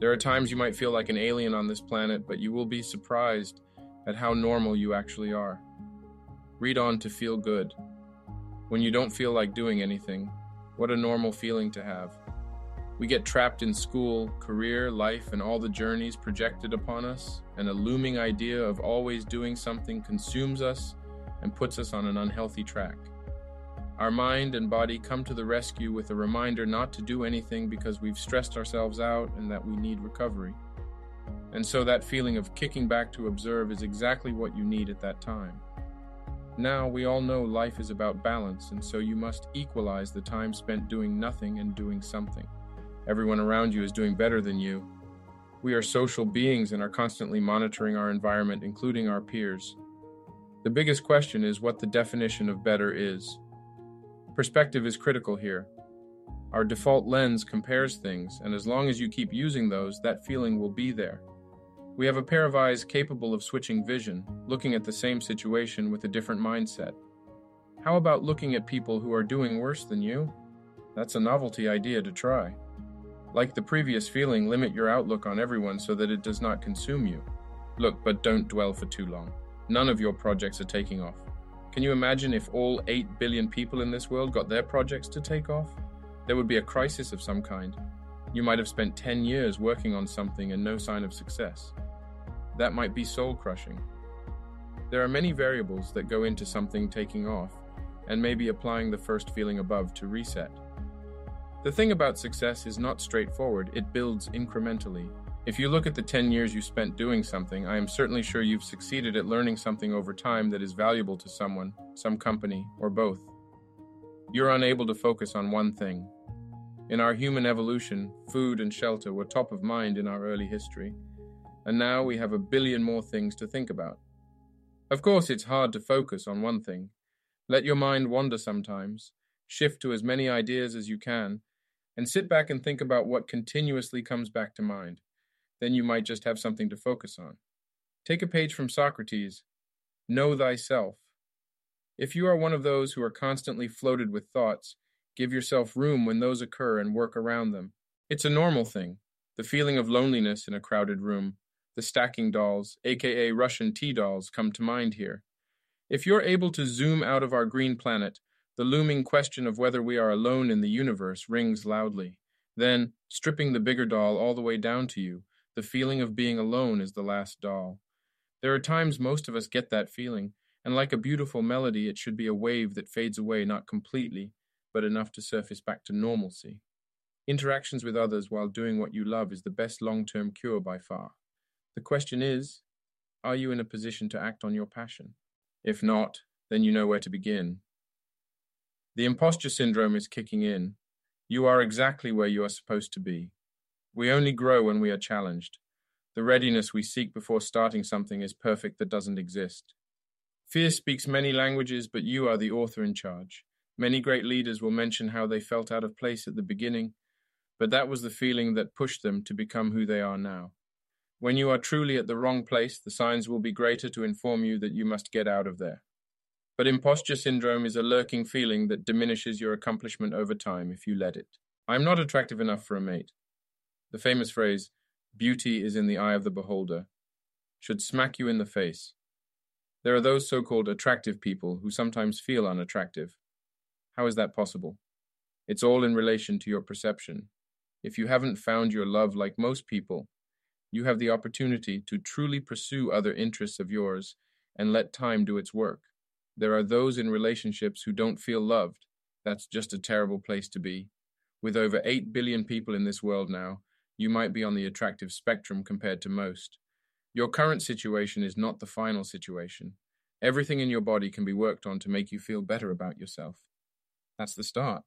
There are times you might feel like an alien on this planet, but you will be surprised at how normal you actually are. Read on to feel good. When you don't feel like doing anything, what a normal feeling to have. We get trapped in school, career, life, and all the journeys projected upon us, and a looming idea of always doing something consumes us and puts us on an unhealthy track. Our mind and body come to the rescue with a reminder not to do anything because we've stressed ourselves out and that we need recovery. And so that feeling of kicking back to observe is exactly what you need at that time. Now, we all know life is about balance, and so you must equalize the time spent doing nothing and doing something. Everyone around you is doing better than you. We are social beings and are constantly monitoring our environment, including our peers. The biggest question is what the definition of better is. Perspective is critical here. Our default lens compares things, and as long as you keep using those, that feeling will be there. We have a pair of eyes capable of switching vision, looking at the same situation with a different mindset. How about looking at people who are doing worse than you? That's a novelty idea to try. Like the previous feeling, limit your outlook on everyone so that it does not consume you. Look, but don't dwell for too long. None of your projects are taking off. Can you imagine if all 8 billion people in this world got their projects to take off? There would be a crisis of some kind. You might have spent 10 years working on something and no sign of success. That might be soul-crushing. There are many variables that go into something taking off, and maybe applying the first feeling above to reset. The thing about success is not straightforward, it builds incrementally. If you look at the 10 years you spent doing something, I am certainly sure you've succeeded at learning something over time that is valuable to someone, some company, or both. You're unable to focus on one thing. In our human evolution, food and shelter were top of mind in our early history, and now we have a billion more things to think about. Of course, it's hard to focus on one thing. Let your mind wander sometimes, shift to as many ideas as you can, and sit back and think about what continuously comes back to mind. Then you might just have something to focus on. Take a page from Socrates. Know thyself. If you are one of those who are constantly floated with thoughts, give yourself room when those occur and work around them. It's a normal thing. The feeling of loneliness in a crowded room, the stacking dolls, aka Russian tea dolls, come to mind here. If you're able to zoom out of our green planet, the looming question of whether we are alone in the universe rings loudly. Then, stripping the bigger doll all the way down to you, the feeling of being alone is the last doll. There are times most of us get that feeling, and like a beautiful melody, it should be a wave that fades away, not completely, but enough to surface back to normalcy. Interactions with others while doing what you love is the best long-term cure by far. The question is, are you in a position to act on your passion? If not, then you know where to begin. The imposter syndrome is kicking in. You are exactly where you are supposed to be. We only grow when we are challenged. The readiness we seek before starting something is perfect that doesn't exist. Fear speaks many languages, but you are the author in charge. Many great leaders will mention how they felt out of place at the beginning, but that was the feeling that pushed them to become who they are now. When you are truly at the wrong place, the signs will be greater to inform you that you must get out of there. But imposter syndrome is a lurking feeling that diminishes your accomplishment over time if you let it. I'm not attractive enough for a mate. The famous phrase, beauty is in the eye of the beholder, should smack you in the face. There are those so-called attractive people who sometimes feel unattractive. How is that possible? It's all in relation to your perception. If you haven't found your love like most people, you have the opportunity to truly pursue other interests of yours and let time do its work. There are those in relationships who don't feel loved. That's just a terrible place to be. With over 8 billion people in this world now, you might be on the attractive spectrum compared to most. Your current situation is not the final situation. Everything in your body can be worked on to make you feel better about yourself. That's the start.